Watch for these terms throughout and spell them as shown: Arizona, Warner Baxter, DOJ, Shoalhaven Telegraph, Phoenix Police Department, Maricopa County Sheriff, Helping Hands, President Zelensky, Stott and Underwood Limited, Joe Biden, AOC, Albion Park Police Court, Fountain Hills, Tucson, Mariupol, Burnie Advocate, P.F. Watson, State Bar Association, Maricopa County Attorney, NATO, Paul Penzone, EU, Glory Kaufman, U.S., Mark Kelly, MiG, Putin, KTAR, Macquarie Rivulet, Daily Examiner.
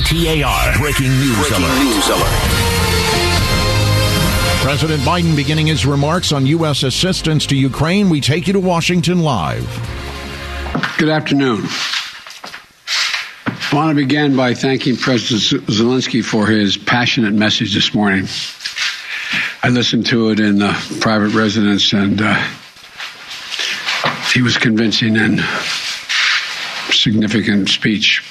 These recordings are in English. KTAR Breaking news alert. President Biden beginning his remarks on U.S. assistance to Ukraine. We take you to Washington live. Good afternoon. I want to begin by thanking President Zelensky for his passionate message this morning. I listened to it in the private residence, and he was convincing and significant speech.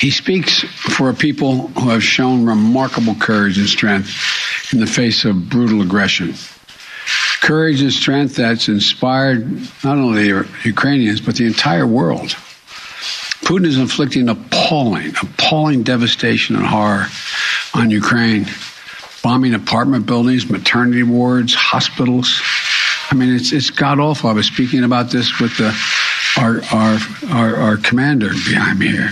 He speaks for a people who have shown remarkable courage and strength in the face of brutal aggression. Courage and strength that's inspired not only Ukrainians, but the entire world. Putin is inflicting appalling devastation and horror on Ukraine, bombing apartment buildings, maternity wards, hospitals. I mean, it's god-awful. I was speaking about this with our commander behind me here,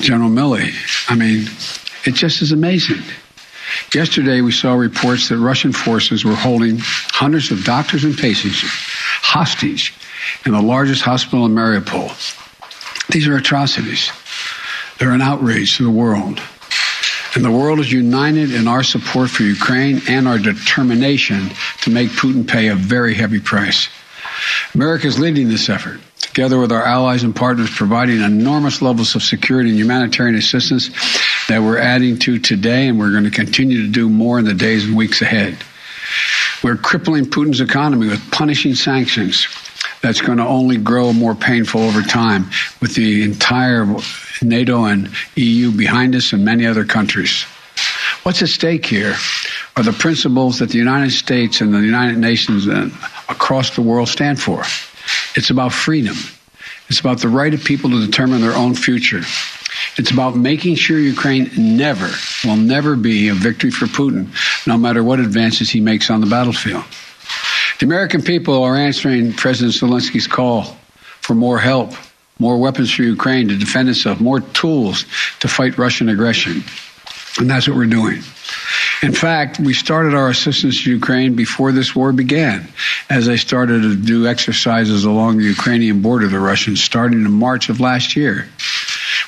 General Milley. I mean, it just is amazing. Yesterday, we saw reports that Russian forces were holding hundreds of doctors and patients hostage in the largest hospital in Mariupol. These are atrocities. They're an outrage to the world. And the world is united in our support for Ukraine and our determination to make Putin pay a very heavy price. America is leading this effort, together with our allies and partners, providing enormous levels of security and humanitarian assistance that we're adding to today, and we're going to continue to do more in the days and weeks ahead. We're crippling Putin's economy with punishing sanctions. That's going to only grow more painful over time, with the entire NATO and EU behind us and many other countries. What's at stake here are the principles that the United States and the United Nations and across the world stand for. It's about freedom. It's about the right of people to determine their own future. It's about making sure Ukraine will never be a victory for Putin, no matter what advances he makes on the battlefield. The American people are answering President Zelensky's call for more help, more weapons for Ukraine to defend itself, more tools to fight Russian aggression. And that's what we're doing. In fact, we started our assistance to Ukraine before this war began, as they started to do exercises along the Ukrainian border, the Russians, starting in March of last year.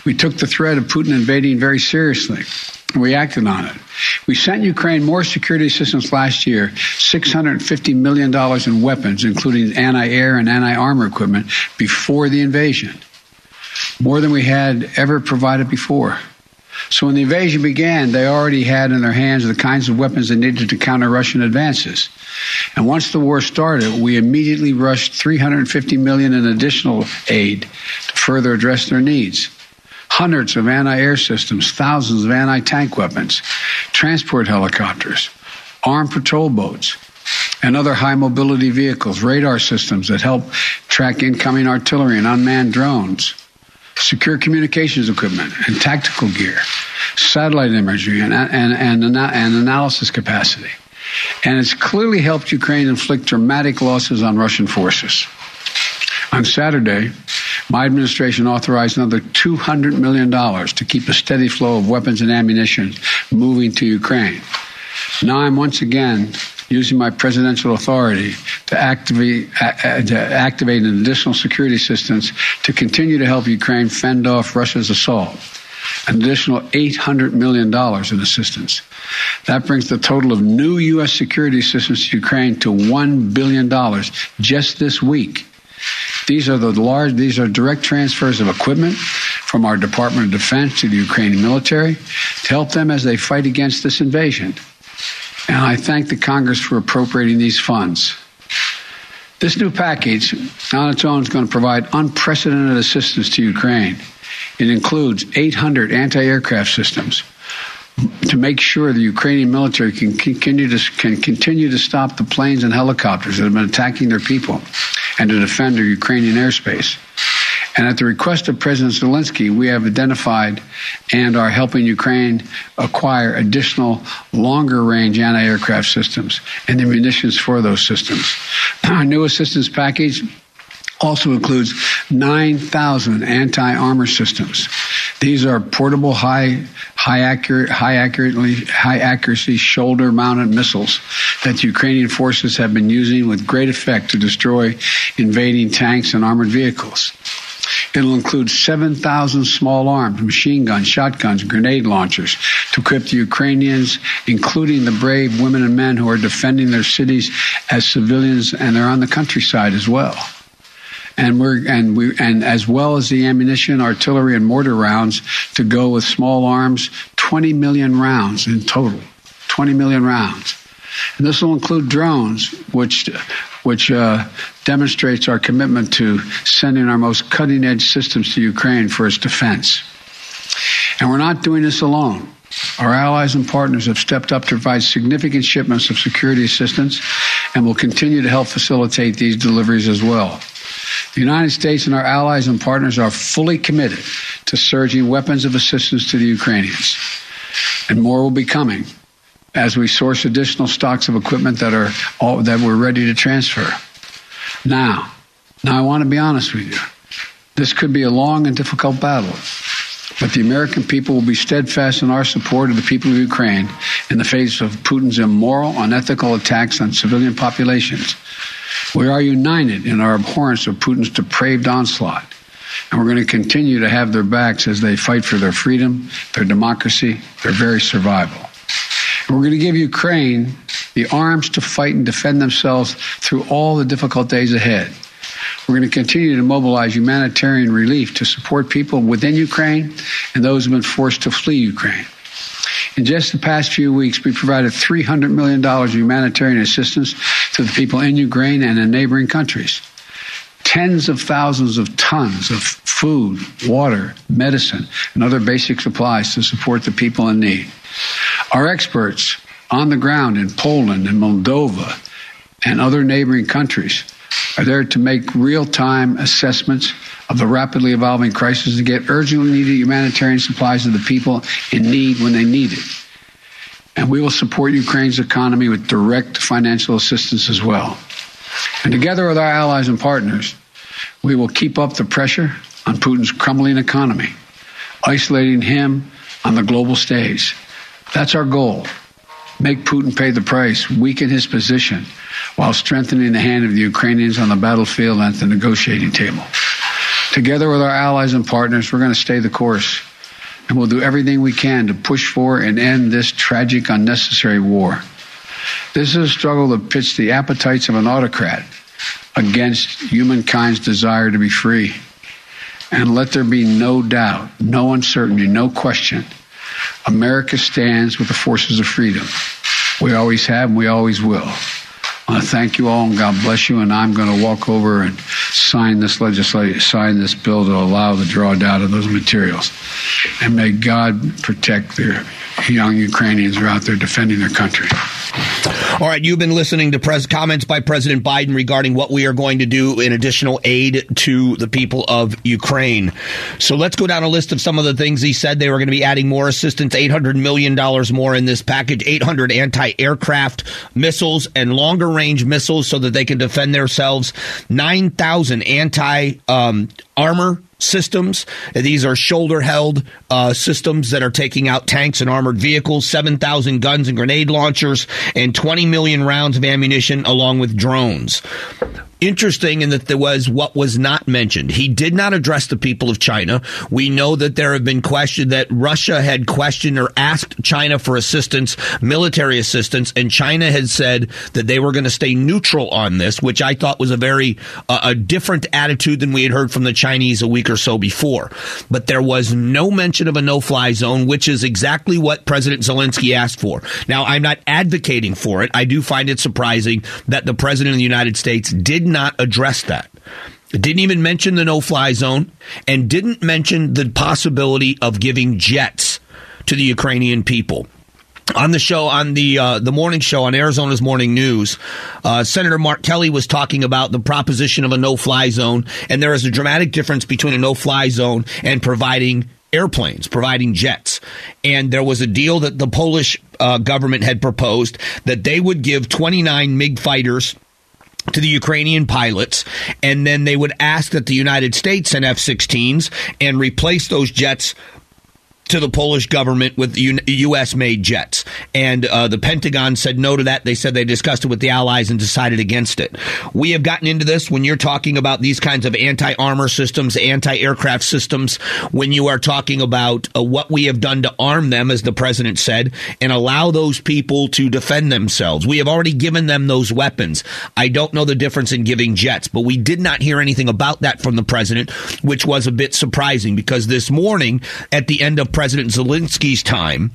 We took the threat of Putin invading very seriously. We acted on it. We sent Ukraine more security assistance last year, $650 million in weapons, including anti-air and anti-armor equipment, before the invasion, more than we had ever provided before. So when the invasion began, they already had in their hands the kinds of weapons they needed to counter Russian advances. And once the war started, we immediately rushed $350 million in additional aid to further address their needs. Hundreds of anti-air systems, thousands of anti-tank weapons, transport helicopters, armed patrol boats, and other high-mobility vehicles, radar systems that help track incoming artillery and unmanned drones, secure communications equipment and tactical gear, satellite imagery and analysis capacity. And it's clearly helped Ukraine inflict dramatic losses on Russian forces. On Saturday, my administration authorized another $200 million to keep a steady flow of weapons and ammunition moving to Ukraine. Now I'm once again using my presidential authority to activate an additional security assistance to continue to help Ukraine fend off Russia's assault. An additional $800 million in assistance. That brings the total of new U.S. security assistance to Ukraine to $1 billion just this week. These are direct transfers of equipment from our Department of Defense to the Ukrainian military to help them as they fight against this invasion. And I thank the Congress for appropriating these funds. This new package on its own is going to provide unprecedented assistance to Ukraine. It includes 800 anti-aircraft systems to make sure the Ukrainian military can continue to stop the planes and helicopters that have been attacking their people, and to defend their Ukrainian airspace. And at the request of President Zelensky, we have identified and are helping Ukraine acquire additional longer-range anti-aircraft systems and the munitions for those systems. Our new assistance package also includes 9,000 anti-armor systems. These are portable, high accuracy shoulder-mounted missiles that Ukrainian forces have been using with great effect to destroy invading tanks and armored vehicles. It'll include 7,000 small arms, machine guns, shotguns, grenade launchers to equip the Ukrainians, including the brave women and men who are defending their cities as civilians, and they're on the countryside as well. And we as well as the ammunition, artillery, and mortar rounds to go with small arms, 20 million rounds in total, 20 million rounds. And this will include drones, which demonstrates our commitment to sending our most cutting-edge systems to Ukraine for its defense. And we're not doing this alone. Our allies and partners have stepped up to provide significant shipments of security assistance and will continue to help facilitate these deliveries as well. The United States and our allies and partners are fully committed to surging weapons of assistance to the Ukrainians, and more will be coming as we source additional stocks of equipment that we're ready to transfer. Now I want to be honest with you. This could be a long and difficult battle, but the American people will be steadfast in our support of the people of Ukraine in the face of Putin's immoral, unethical attacks on civilian populations. We are united in our abhorrence of Putin's depraved onslaught, and we're going to continue to have their backs as they fight for their freedom, their democracy, their very survival. We're going to give Ukraine the arms to fight and defend themselves through all the difficult days ahead. We're going to continue to mobilize humanitarian relief to support people within Ukraine and those who have been forced to flee Ukraine. In just the past few weeks, we provided $300 million of humanitarian assistance to the people in Ukraine and in neighboring countries. Tens of thousands of tons of food, water, medicine, and other basic supplies to support the people in need. Our experts on the ground in Poland and Moldova and other neighboring countries are there to make real-time assessments of the rapidly evolving crisis and get urgently needed humanitarian supplies to the people in need when they need it. And we will support Ukraine's economy with direct financial assistance as well. And together with our allies and partners, we will keep up the pressure on Putin's crumbling economy, isolating him on the global stage. That's our goal. Make Putin pay the price, weaken his position, while strengthening the hand of the Ukrainians on the battlefield and at the negotiating table. Together with our allies and partners, we're going to stay the course, and we'll do everything we can to push for and end this tragic, unnecessary war. This is a struggle that pits the appetites of an autocrat against humankind's desire to be free. And let there be no doubt, no uncertainty, no question. America stands with the forces of freedom. We always have and we always will. I want to thank you all and God bless you. And I'm going to walk over and sign this bill to allow the drawdown of those materials. And may God protect their young Ukrainians who are out there defending their country. All right, you've been listening to comments by President Biden regarding what we are going to do in additional aid to the people of Ukraine. So let's go down a list of some of the things he said. They were going to be adding more assistance, $800 million more in this package, 800 anti-aircraft missiles and longer-range missiles so that they can defend themselves, 9,000 anti-armor systems. These are shoulder-held systems that are taking out tanks and armored vehicles, 7,000 guns and grenade launchers, and 20 million rounds of ammunition along with drones. Interesting in that there was what was not mentioned. He did not address the people of China. We know that there have been questions that Russia had questioned or asked China for assistance, military assistance, and China had said that they were going to stay neutral on this, which I thought was a very a different attitude than we had heard from the Chinese a week or so before. But there was no mention of a no-fly zone, which is exactly what President Zelensky asked for. Now, I'm not advocating for it. I do find it surprising that the President of the United States did not address that. It didn't even mention the no-fly zone and didn't mention the possibility of giving jets to the Ukrainian people. On the show, on the morning show on Arizona's Morning News, Senator Mark Kelly was talking about the proposition of a no-fly zone, and there is a dramatic difference between a no-fly zone and providing airplanes, providing jets. And there was a deal that the Polish government had proposed that they would give 29 MiG fighters to the Ukrainian pilots, and then they would ask that the United States send F-16s and replace those jets to the Polish government with U.S.-made jets. And the Pentagon said no to that. They said they discussed it with the allies and decided against it. We have gotten into this when you're talking about these kinds of anti-armor systems, anti-aircraft systems, when you are talking about what we have done to arm them, as the president said, and allow those people to defend themselves. We have already given them those weapons. I don't know the difference in giving jets, but we did not hear anything about that from the president, which was a bit surprising because this morning at the end of President Zelensky's time,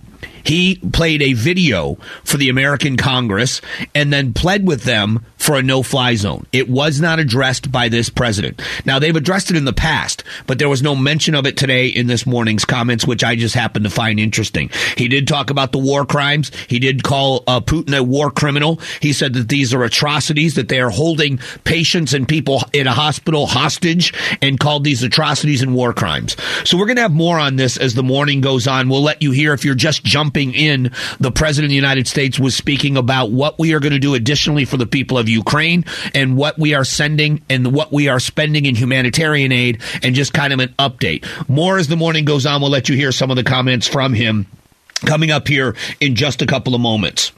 he played a video for the American Congress and then pled with them for a no-fly zone. It was not addressed by this president. Now, they've addressed it in the past, but there was no mention of it today in this morning's comments, which I just happened to find interesting. He did talk about the war crimes. He did call Putin a war criminal. He said that these are atrocities, that they are holding patients and people in a hospital hostage, and called these atrocities and war crimes. So we're going to have more on this as the morning goes on. We'll let you hear if you're just jumping in. The president of the United States was speaking about what we are going to do additionally for the people of Ukraine and what we are sending and what we are spending in humanitarian aid, and just kind of an update. More as the morning goes on. We'll let you hear some of the comments from him coming up here in just a couple of moments.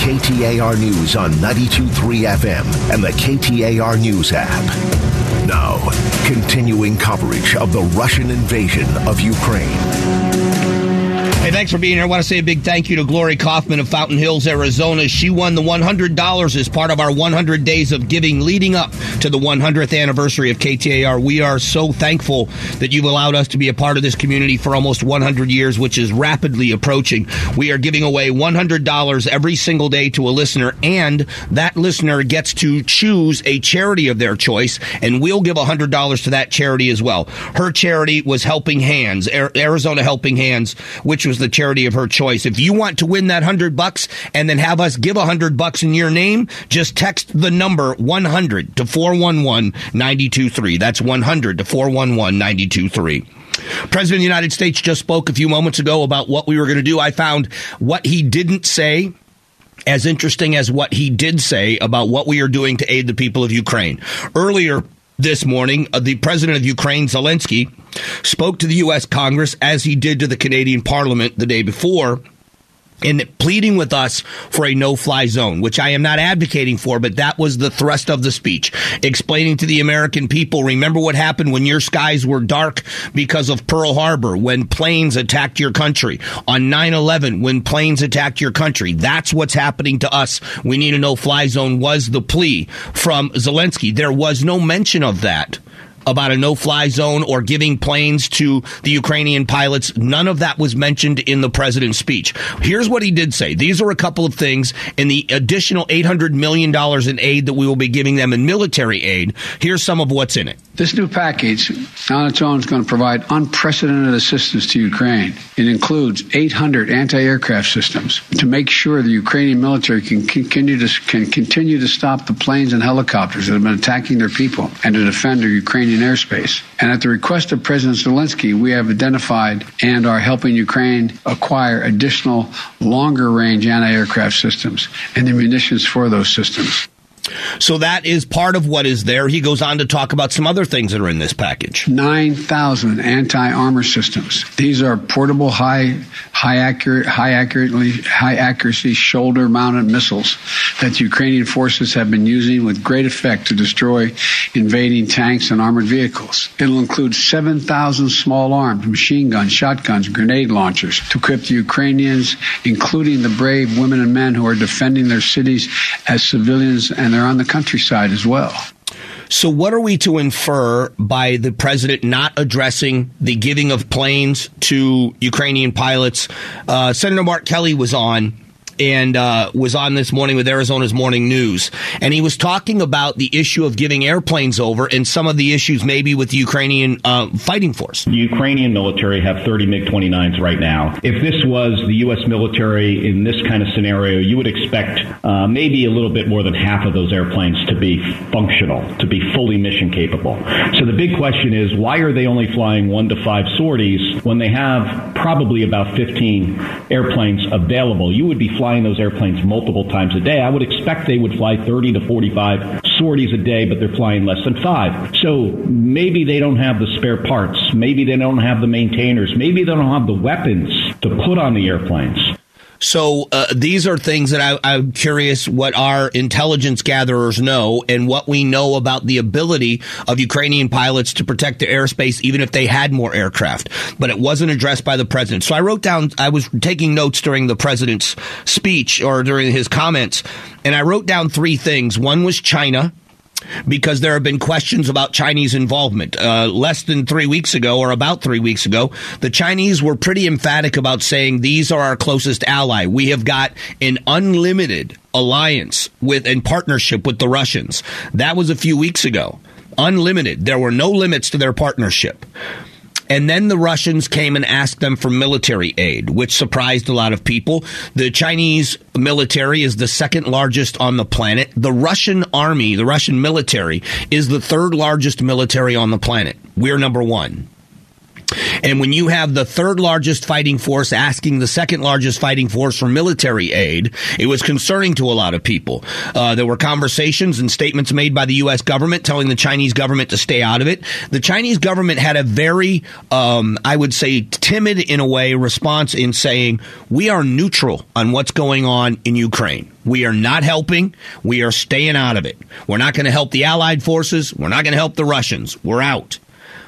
KTAR News on 92.3 FM and the KTAR News app. Now, continuing coverage of the Russian invasion of Ukraine. Hey, thanks for being here. I want to say a big thank you to Glory Kaufman of Fountain Hills, Arizona. She won the $100 as part of our 100 Days of Giving leading up to the 100th anniversary of KTAR. We are so thankful that you've allowed us to be a part of this community for almost 100 years, which is rapidly approaching. We are giving away $100 every single day to a listener, and that listener gets to choose a charity of their choice, and we'll give $100 to that charity as well. Her charity was Helping Hands, Arizona Helping Hands, which was the charity of her choice. If you want to win that $100 and then have us give $100 in your name, just text the number 100 to 411-923. That's 100 to 411-923. President of the United States just spoke a few moments ago about what we were going to do. I found what he didn't say as interesting as what he did say about what we are doing to aid the people of Ukraine. Earlier this morning, the president of Ukraine, Zelensky, spoke to the U.S. Congress, as he did to the Canadian Parliament the day before, in pleading with us for a no-fly zone, which I am not advocating for, but that was the thrust of the speech, explaining to the American people, remember what happened when your skies were dark because of Pearl Harbor, when planes attacked your country, on 9/11, when planes attacked your country. That's what's happening to us. We need a no-fly zone, was the plea from Zelensky. There was no mention of that, about a no-fly zone or giving planes to the Ukrainian pilots. None of that was mentioned in the president's speech. Here's what he did say. These are a couple of things, and the additional $800 million in aid that we will be giving them in military aid, here's some of what's in it. This new package on its own is going to provide unprecedented assistance to Ukraine. It includes 800 anti-aircraft systems to make sure the Ukrainian military can continue to stop the planes and helicopters that have been attacking their people and to defend their Ukrainian airspace. And at the request of President Zelensky, we have identified and are helping Ukraine acquire additional longer-range anti-aircraft systems and the munitions for those systems. So that is part of what is there. He goes on to talk about some other things that are in this package. 9,000 anti-armor systems. These are portable, high accuracy shoulder-mounted missiles that the Ukrainian forces have been using with great effect to destroy invading tanks and armored vehicles. It'll include 7,000 small arms, machine guns, shotguns, grenade launchers to equip the Ukrainians, including the brave women and men who are defending their cities as civilians, and they're on the countryside as well. So what are we to infer by the president not addressing the giving of planes to Ukrainian pilots? Senator Mark Kelly was on and was on this morning with Arizona's Morning News. And he was talking about the issue of giving airplanes over and some of the issues maybe with the Ukrainian fighting force. The Ukrainian military have 30 MiG-29s right now. If this was the U.S. military in this kind of scenario, you would expect maybe a little bit more than half of those airplanes to be functional, to be fully mission capable. So the big question is, why are they only flying 1 to 5 sorties when they have probably about 15 airplanes available? You would be flying those airplanes multiple times a day. I would expect they would fly 30 to 45 sorties a day, but they're flying less than five. So maybe they don't have the spare parts. Maybe they don't have the maintainers. Maybe they don't have the weapons to put on the airplanes. So these are things that I'm curious what our intelligence gatherers know and what we know about the ability of Ukrainian pilots to protect their airspace, even if they had more aircraft. But it wasn't addressed by the president. So I wrote down, I was taking notes during the president's speech or during his comments, and I wrote down three things. One was China, because there have been questions about Chinese involvement. Less than 3 weeks ago, or about 3 weeks ago, the Chinese were pretty emphatic about saying these are our closest ally. We have got an unlimited alliance with and partnership with the Russians. That was a few weeks ago. Unlimited. There were no limits to their partnership. And then the Russians came and asked them for military aid, which surprised a lot of people. The Chinese military is the second largest on the planet. The Russian army, the Russian military, is the third largest military on the planet. We're number one. And when you have the third largest fighting force asking the second largest fighting force for military aid, it was concerning to a lot of people. There were conversations and statements made by the U.S. government telling the Chinese government to stay out of it. The Chinese government had a very, I would say, timid in a way response in saying, we are neutral on what's going on in Ukraine. We are not helping. We are staying out of it. We're not going to help the Allied forces. We're not going to help the Russians. We're out.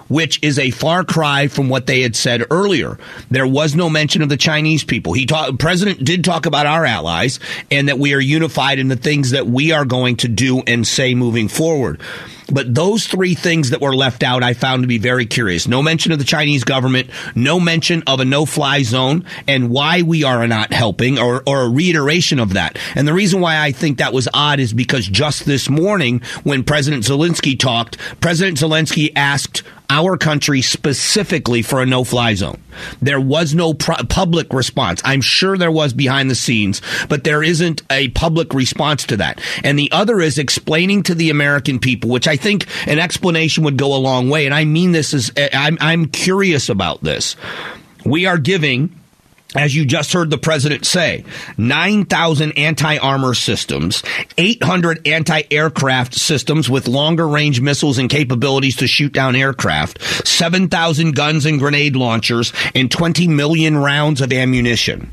Which is a far cry from what they had said earlier. There was no mention of the Chinese people. President did talk about our allies and that we are unified in the things that we are going to do and say moving forward. But those three things that were left out, I found to be very curious. No mention of the Chinese government, no mention of a no-fly zone, and why we are not helping, or a reiteration of that. And the reason why I think that was odd is because just this morning, when President Zelensky talked, President Zelensky asked our country specifically for a no-fly zone. There was no public response. I'm sure there was behind the scenes, but there isn't a public response to that. And the other is explaining to the American people, which I think an explanation would go a long way. And I mean this as I'm curious about this. We are giving, as you just heard the president say, 9,000 anti-armor systems, 800 anti-aircraft systems with longer-range missiles and capabilities to shoot down aircraft, 7,000 guns and grenade launchers, and 20 million rounds of ammunition.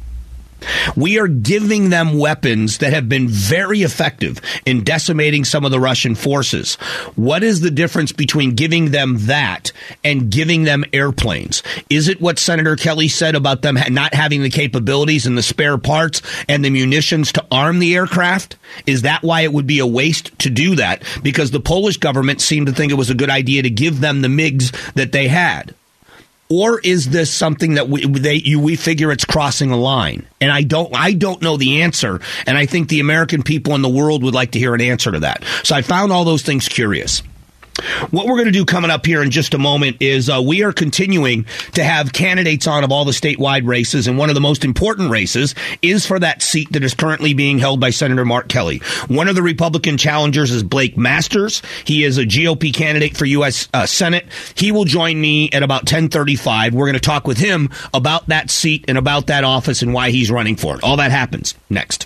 We are giving them weapons that have been very effective in decimating some of the Russian forces. What is the difference between giving them that and giving them airplanes? Is it what Senator Kelly said about them not having the capabilities and the spare parts and the munitions to arm the aircraft? Is that why it would be a waste to do that? Because the Polish government seemed to think it was a good idea to give them the MiGs that they had. Or is this something that we figure it's crossing a line? And I don't know the answer. And I think the American people in the world would like to hear an answer to that. So I found all those things curious. What we're going to do coming up here in just a moment is we are continuing to have candidates on of all the statewide races, and one of the most important races is for that seat that is currently being held by Senator Mark Kelly. One of the Republican challengers is Blake Masters. He is a GOP candidate for U.S. Senate. He will join me at about 10:35. We're going to talk with him about that seat and about that office and why he's running for it. All that happens next.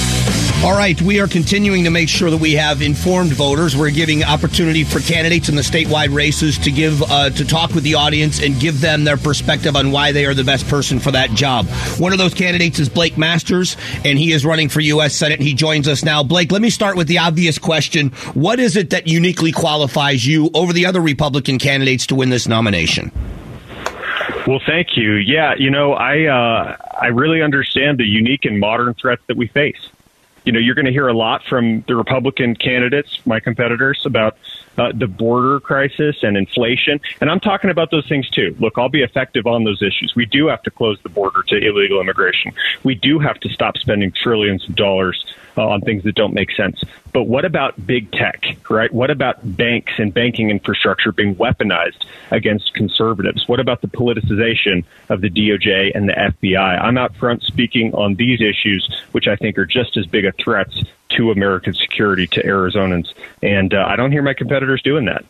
All right, we are continuing to make sure that we have informed voters. We're giving opportunity for candidates in the statewide races to give to talk with the audience and give them their perspective on why they are the best person for that job. One of those candidates is Blake Masters, and he is running for U.S. Senate. He joins us now. Blake, let me start with the obvious question. What is it that uniquely qualifies you over the other Republican candidates to win this nomination? Well, thank you. Yeah, you know, I really understand the unique and modern threats that we face. You know, you're going to hear a lot from the Republican candidates, my competitors, about the border crisis and inflation. And I'm talking about those things, too. Look, I'll be effective on those issues. We do have to close the border to illegal immigration. We do have to stop spending trillions of dollars on things that don't make sense. But what about big tech, right? What about banks and banking infrastructure being weaponized against conservatives? What about the politicization of the DOJ and the FBI? I'm out front speaking on these issues, which I think are just as big a threats to American security, to Arizonans. And I don't hear my competitors doing that.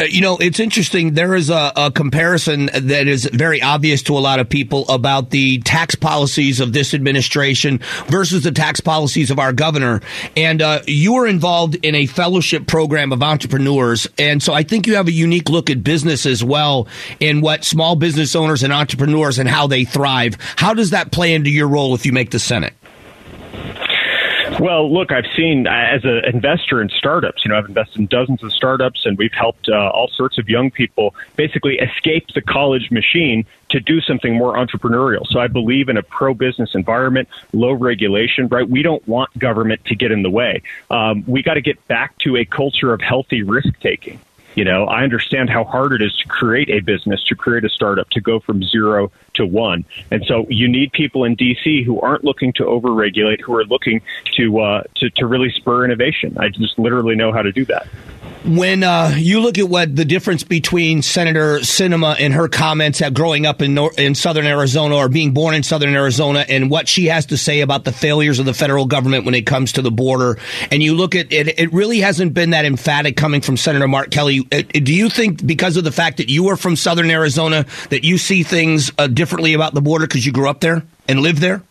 You know, it's interesting. There is a comparison that is very obvious to a lot of people about the tax policies of this administration versus the tax policies of our governor. And you are involved in a fellowship program of entrepreneurs. And so I think you have a unique look at business as well, in what small business owners and entrepreneurs and how they thrive. How does that play into your role if you make the Senate? Well, look, I've seen as an investor in startups, you know, I've invested in dozens of startups, and we've helped all sorts of young people basically escape the college machine to do something more entrepreneurial. So I believe in a pro-business environment, low regulation, right? We don't want government to get in the way. We got to get back to a culture of healthy risk-taking. You know, I understand how hard it is to create a business, to create a startup, to go from zero to one. And so you need people in D.C. who aren't looking to overregulate, who are looking to really spur innovation. I just literally know how to do that. When you look at what the difference between Senator Sinema and her comments at growing up in southern Arizona, or being born in southern Arizona, and what she has to say about the failures of the federal government when it comes to the border, and you look at it, it really hasn't been that emphatic coming from Senator Mark Kelly. Do you think, because of the fact that you are from southern Arizona, that you see things differently about the border because you grew up there and lived there?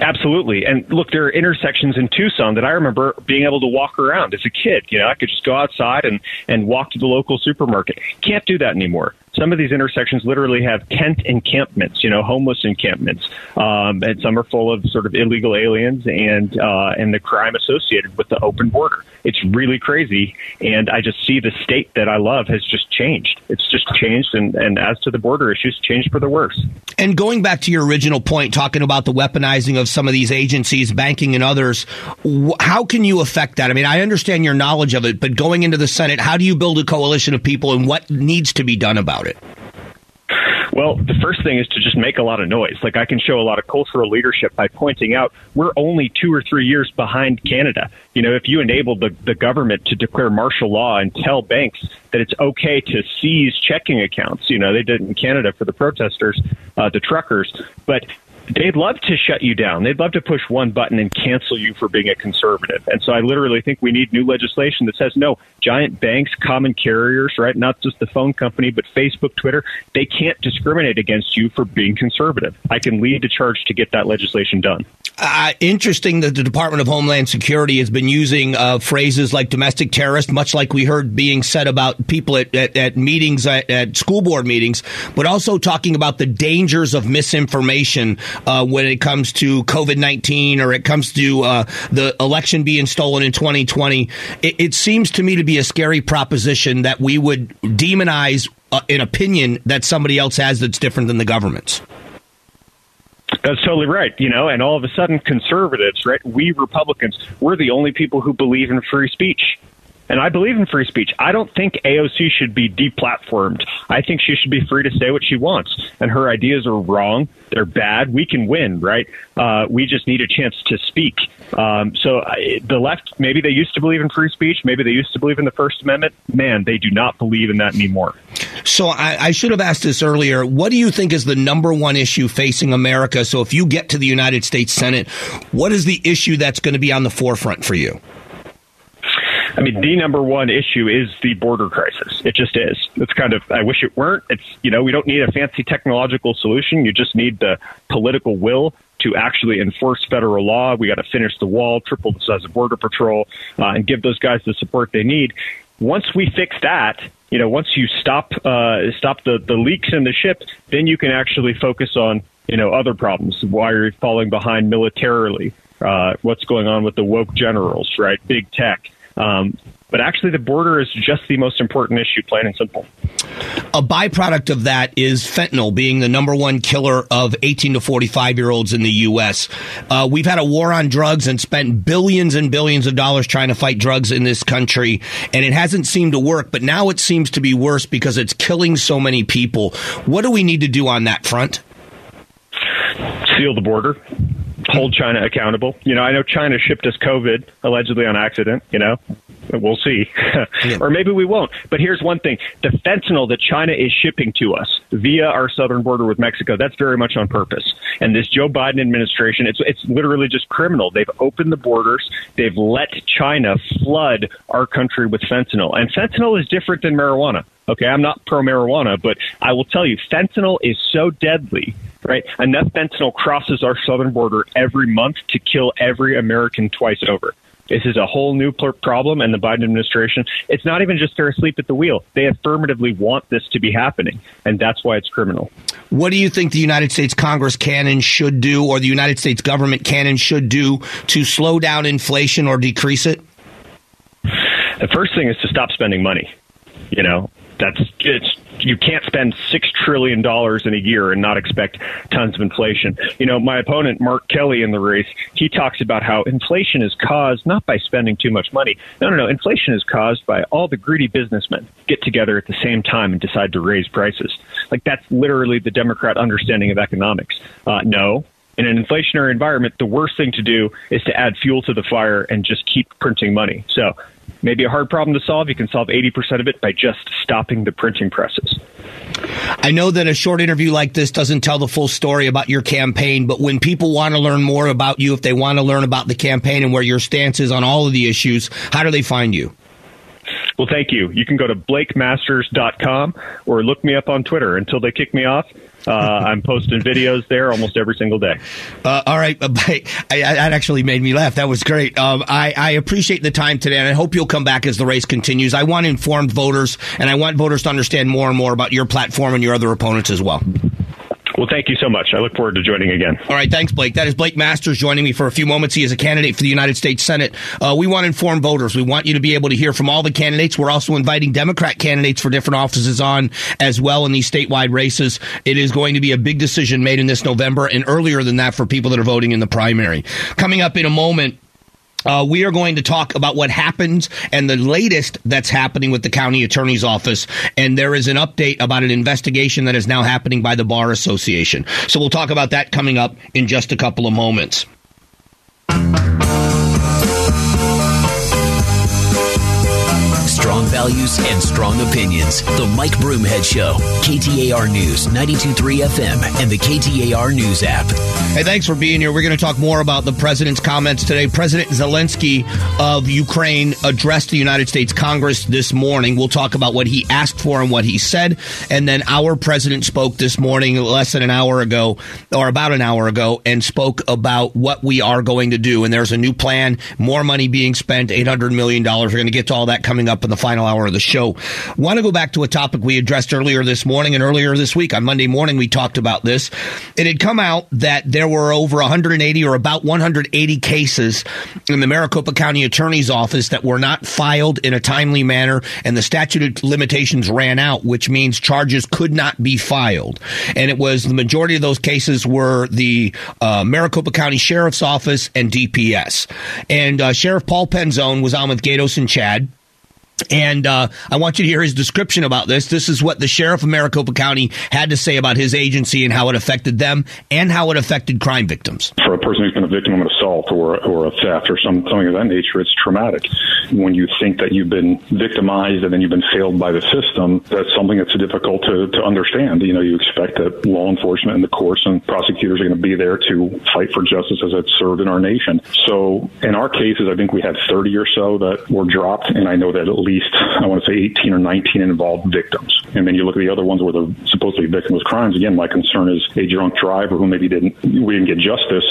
Absolutely. And look, there are intersections in Tucson that I remember being able to walk around as a kid. You know, I could just go outside and walk to the local supermarket. Can't do that anymore. Some of these intersections literally have tent encampments, you know, homeless encampments. And some are full of sort of illegal aliens and the crime associated with the open border. It's really crazy. And I just see the state that I love has just changed. It's just changed. And as to the border issues, changed for the worse. And going back to your original point, talking about the weaponizing of some of these agencies, banking and others, how can you affect that? I mean, I understand your knowledge of it, but going into the Senate, how do you build a coalition of people, and what needs to be done about it? Well, the first thing is to just make a lot of noise. Like, I can show a lot of cultural leadership by pointing out we're only 2 or 3 years behind Canada. You know, if you enable the government to declare martial law and tell banks that it's okay to seize checking accounts, you know, they did in Canada for the protesters, the truckers, but they'd love to shut you down. They'd love to push one button and cancel you for being a conservative. And so I literally think we need new legislation that says, no, giant banks, common carriers, right? Not just the phone company, but Facebook, Twitter. They can't discriminate against you for being conservative. I can lead the charge to get that legislation done. Interesting that the Department of Homeland Security has been using phrases like domestic terrorist, much like we heard being said about people at meetings, at school board meetings, but also talking about the dangers of misinformation when it comes to COVID-19, or it comes to the election being stolen in 2020. It seems to me to be a scary proposition that we would demonize an opinion that somebody else has that's different than the government's. That's totally right. You know, and all of a sudden conservatives, right, we Republicans, we're the only people who believe in free speech. And I believe in free speech. I don't think AOC should be deplatformed. I think she should be free to say what she wants. And her ideas are wrong. They're bad. We can win, right? We just need a chance to speak. So the left, maybe they used to believe in free speech. Maybe they used to believe in the First Amendment. Man, they do not believe in that anymore. So I should have asked this earlier. What do you think is the number one issue facing America? So if you get to the United States Senate, what is the issue that's going to be on the forefront for you? I mean, the number one issue is the border crisis. It just is. It's kind of, I wish it weren't. It's, you know, we don't need a fancy technological solution. You just need the political will to actually enforce federal law. We got to finish the wall, triple the size of Border Patrol, and give those guys the support they need. Once we fix that, you know, once you stop the leaks in the ship, then you can actually focus on, you know, other problems. Why are you falling behind militarily? What's going on with the woke generals, right? Big tech. But actually, the border is just the most important issue, plain and simple. A byproduct of that is fentanyl being the number one killer of 18 to 45-year-olds in the U.S. We've had a war on drugs and spent billions and billions of dollars trying to fight drugs in this country, and it hasn't seemed to work. But now it seems to be worse because it's killing so many people. What do we need to do on that front? Seal the border. Hold China accountable. You know, I know China shipped us COVID allegedly on accident. You know, We'll see. Or maybe we won't. But here's one thing. The fentanyl that China is shipping to us via our southern border with Mexico, that's very much on purpose. And this Joe Biden administration, it's literally just criminal. They've opened the borders. They've let China flood our country with fentanyl. And fentanyl is different than marijuana. Okay, I'm not pro-marijuana, but I will tell you, fentanyl is so deadly, right? Enough fentanyl crosses our southern border every month to kill every American twice over. This is a whole new problem, and the Biden administration, it's not even just they're asleep at the wheel. They affirmatively want this to be happening, and that's why it's criminal. What do you think the United States Congress can and should do, or the United States government can and should do to slow down inflation or decrease it? The first thing is to stop spending money, you know. You can't spend $6 trillion in a year and not expect tons of inflation. You know, my opponent, Mark Kelly, in the race, he talks about how inflation is caused not by spending too much money. No. Inflation is caused by all the greedy businessmen get together at the same time and decide to raise prices. Like, that's literally the Democrat understanding of economics. No. In an inflationary environment, the worst thing to do is to add fuel to the fire and just keep printing money. So maybe a hard problem to solve. You can solve 80% of it by just stopping the printing presses. I know that a short interview like this doesn't tell the full story about your campaign, but when people want to learn more about you, if they want to learn about the campaign and where your stance is on all of the issues, how do they find you? Well, thank you. You can go to blakemasters.com or look me up on Twitter until they kick me off. I'm posting videos there almost every single day. All right. That actually made me laugh. That was great. I appreciate the time today, and I hope you'll come back as the race continues. I want informed voters, and I want voters to understand more and more about your platform and your other opponents as well. Well, thank you so much. I look forward to joining again. All right. Thanks, Blake. That is Blake Masters joining me for a few moments. He is a candidate for the United States Senate. We want informed voters. We want you to be able to hear from all the candidates. We're also inviting Democrat candidates for different offices on as well in these statewide races. It is going to be a big decision made in this November and earlier than that for people that are voting in the primary. Coming up in a moment. We are going to talk about what happens and the latest that's happening with the county attorney's office. And there is an update about an investigation that is now happening by the Bar Association. So we'll talk about that coming up in just a couple of moments. Strong values and strong opinions. The Mike Broomhead Show. KTAR News, 92.3 FM, and the KTAR News app. Hey, thanks for being here. We're going to talk more about the president's comments today. President Zelensky of Ukraine addressed the United States Congress this morning. We'll talk about what he asked for and what he said. And then our president spoke this morning less than an hour ago, or about an hour ago, and spoke about what we are going to do. And there's a new plan, more money being spent, $800 million. We're going to get to all that coming up in the final hour of the show. Want to go back to a topic we addressed earlier this morning and earlier this week. On Monday morning, we talked about this. It had come out that there were over 180 or about 180 cases in the Maricopa County Attorney's Office that were not filed in a timely manner, and the statute of limitations ran out, which means charges could not be filed. And it was the majority of those cases were the Maricopa County Sheriff's Office and DPS. And Sheriff Paul Penzone was on with Gatos and Chad. And I want you to hear his description about this. This is what the sheriff of Maricopa County had to say about his agency and how it affected them and how it affected crime victims. For a person who's been a victim of an assault or a theft or something of that nature, it's traumatic. When you think that you've been victimized and then you've been failed by the system, that's something that's difficult to understand. You know, you expect that law enforcement and the courts and prosecutors are going to be there to fight for justice as it's served in our nation. So in our cases, I think we had 30 or so that were dropped, and I know that it'll least, I want to say 18 or 19 involved victims. And then you look at the other ones where they're supposed to be victimless crimes. Again, my concern is a drunk driver who maybe we didn't get justice.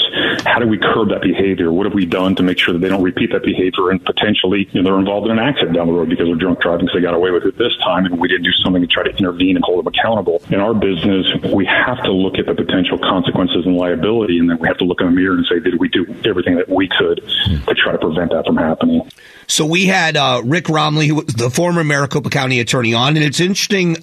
How do we curb that behavior? What have we done to make sure that they don't repeat that behavior and potentially, you know, they're involved in an accident down the road because they're drunk driving, so they got away with it this time, and we didn't do something to try to intervene and hold them accountable. In our business, we have to look at the potential consequences and liability, and then we have to look in the mirror and say, did we do everything that we could to try to prevent that from happening? So we had Rick Romley Kelly, the former Maricopa County attorney, on, and it's interesting,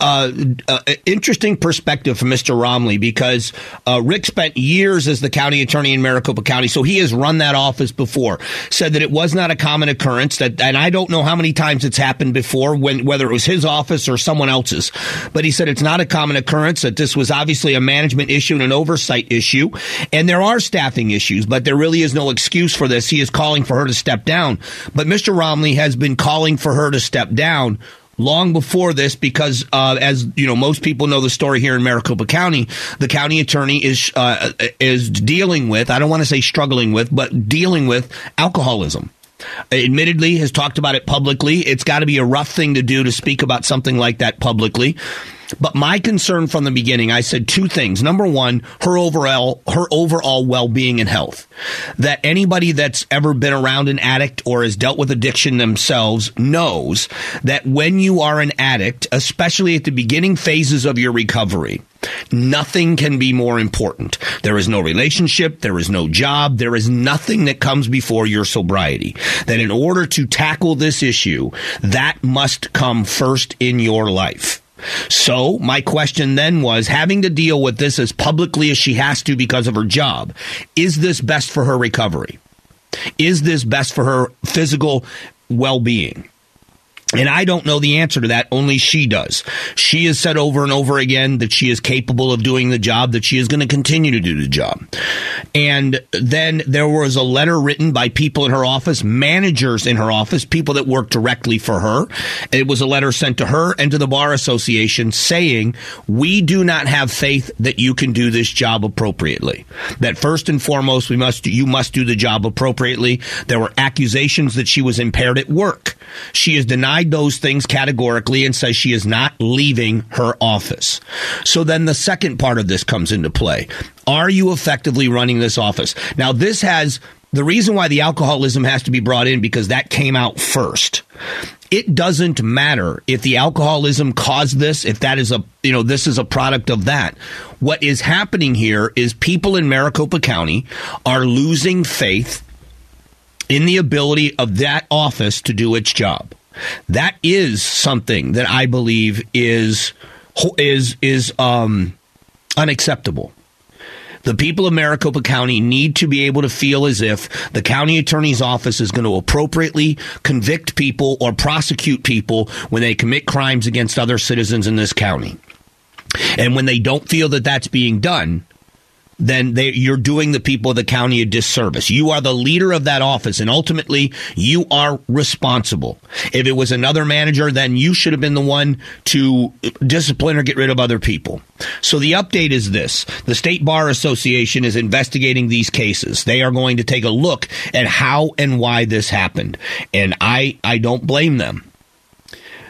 interesting perspective from Mr. Romley, because Rick spent years as the county attorney in Maricopa County, so he has run that office before. Said that it was not a common occurrence, that, and I don't know how many times it's happened before, when whether it was his office or someone else's, but he said it's not a common occurrence, that this was obviously a management issue and an oversight issue, and there are staffing issues, but there really is no excuse for this. He is calling for her to step down, but Mr. Romley has been calling for her to step down long before this, because as you know, most people know the story here in Maricopa County, the county attorney is dealing with, I don't want to say struggling with, but dealing with alcoholism. Admittedly, has talked about it publicly. It's got to be a rough thing to do to speak about something like that publicly. But my concern from the beginning, I said two things. Number one, her overall well-being and health. That anybody that's ever been around an addict or has dealt with addiction themselves knows that when you are an addict, especially at the beginning phases of your recovery, nothing can be more important. There is no relationship. There is no job. There is nothing that comes before your sobriety. That in order to tackle this issue, that must come first in your life. So my question then was, having to deal with this as publicly as she has to because of her job, is this best for her recovery? Is this best for her physical well-being? And I don't know the answer to that. Only she does. She has said over and over again that she is capable of doing the job, that she is going to continue to do the job. And then there was a letter written by people in her office, managers in her office, people that work directly for her. It was a letter sent to her and to the Bar Association saying, we do not have faith that you can do this job appropriately. That first and foremost, you must do the job appropriately. There were accusations that she was impaired at work. She is denied those things categorically and says she is not leaving her office. So then the second part of this comes into play. Are you effectively running this office? Now, this has the reason why the alcoholism has to be brought in, because that came out first. It doesn't matter if the alcoholism caused this, if that is this is a product of that. What is happening here is people in Maricopa County are losing faith in the ability of that office to do its job. That is something that I believe is unacceptable. The people of Maricopa County need to be able to feel as if the county attorney's office is going to appropriately convict people or prosecute people when they commit crimes against other citizens in this county. And when they don't feel that that's being done, then you're doing the people of the county a disservice. You are the leader of that office, and ultimately, you are responsible. If it was another manager, then you should have been the one to discipline or get rid of other people. So the update is this. The State Bar Association is investigating these cases. They are going to take a look at how and why this happened, and I don't blame them.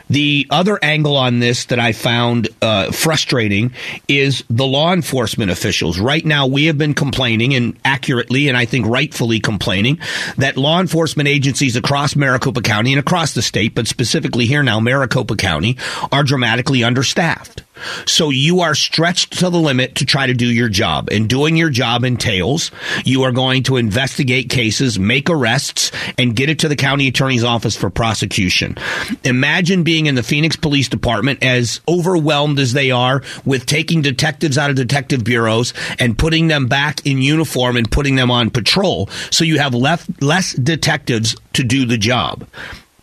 The other angle on this that I found frustrating is the law enforcement officials. Right now, we have been complaining, and accurately, and I think rightfully complaining, that law enforcement agencies across Maricopa County and across the state, but specifically here now, Maricopa County, are dramatically understaffed. So you are stretched to the limit to try to do your job, and doing your job entails you are going to investigate cases, make arrests, and get it to the county attorney's office for prosecution. Imagine being in the Phoenix Police Department, as overwhelmed as they are with taking detectives out of detective bureaus and putting them back in uniform and putting them on patrol, so you have less detectives to do the job.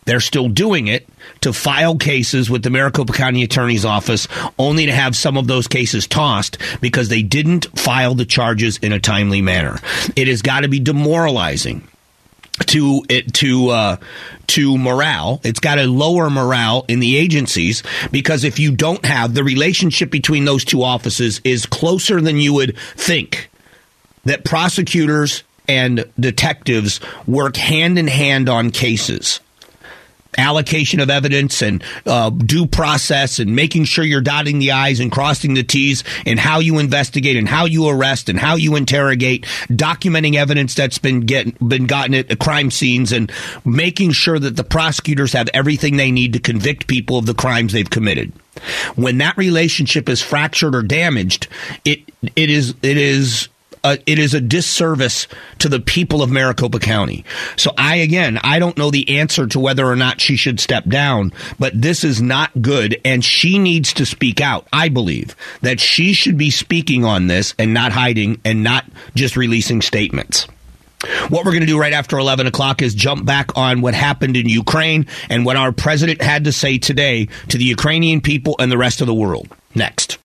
They're still doing it, to file cases with the Maricopa County Attorney's Office, only to have some of those cases tossed because they didn't file the charges in a timely manner. It has got to be demoralizing to morale. It's got to lower morale in the agencies, because if you don't have the relationship between those two offices is closer than you would think, that prosecutors and detectives work hand in hand on cases. Allocation of evidence and due process and making sure you're dotting the I's and crossing the T's, and how you investigate and how you arrest and how you interrogate, documenting evidence that's been gotten at crime scenes, and making sure that the prosecutors have everything they need to convict people of the crimes they've committed. When that relationship is fractured or damaged, it is it is a disservice to the people of Maricopa County. So I don't know the answer to whether or not she should step down, but this is not good, and she needs to speak out. I believe that she should be speaking on this and not hiding and not just releasing statements. What we're going to do right after 11 o'clock is jump back on what happened in Ukraine and what our president had to say today to the Ukrainian people and the rest of the world. Next.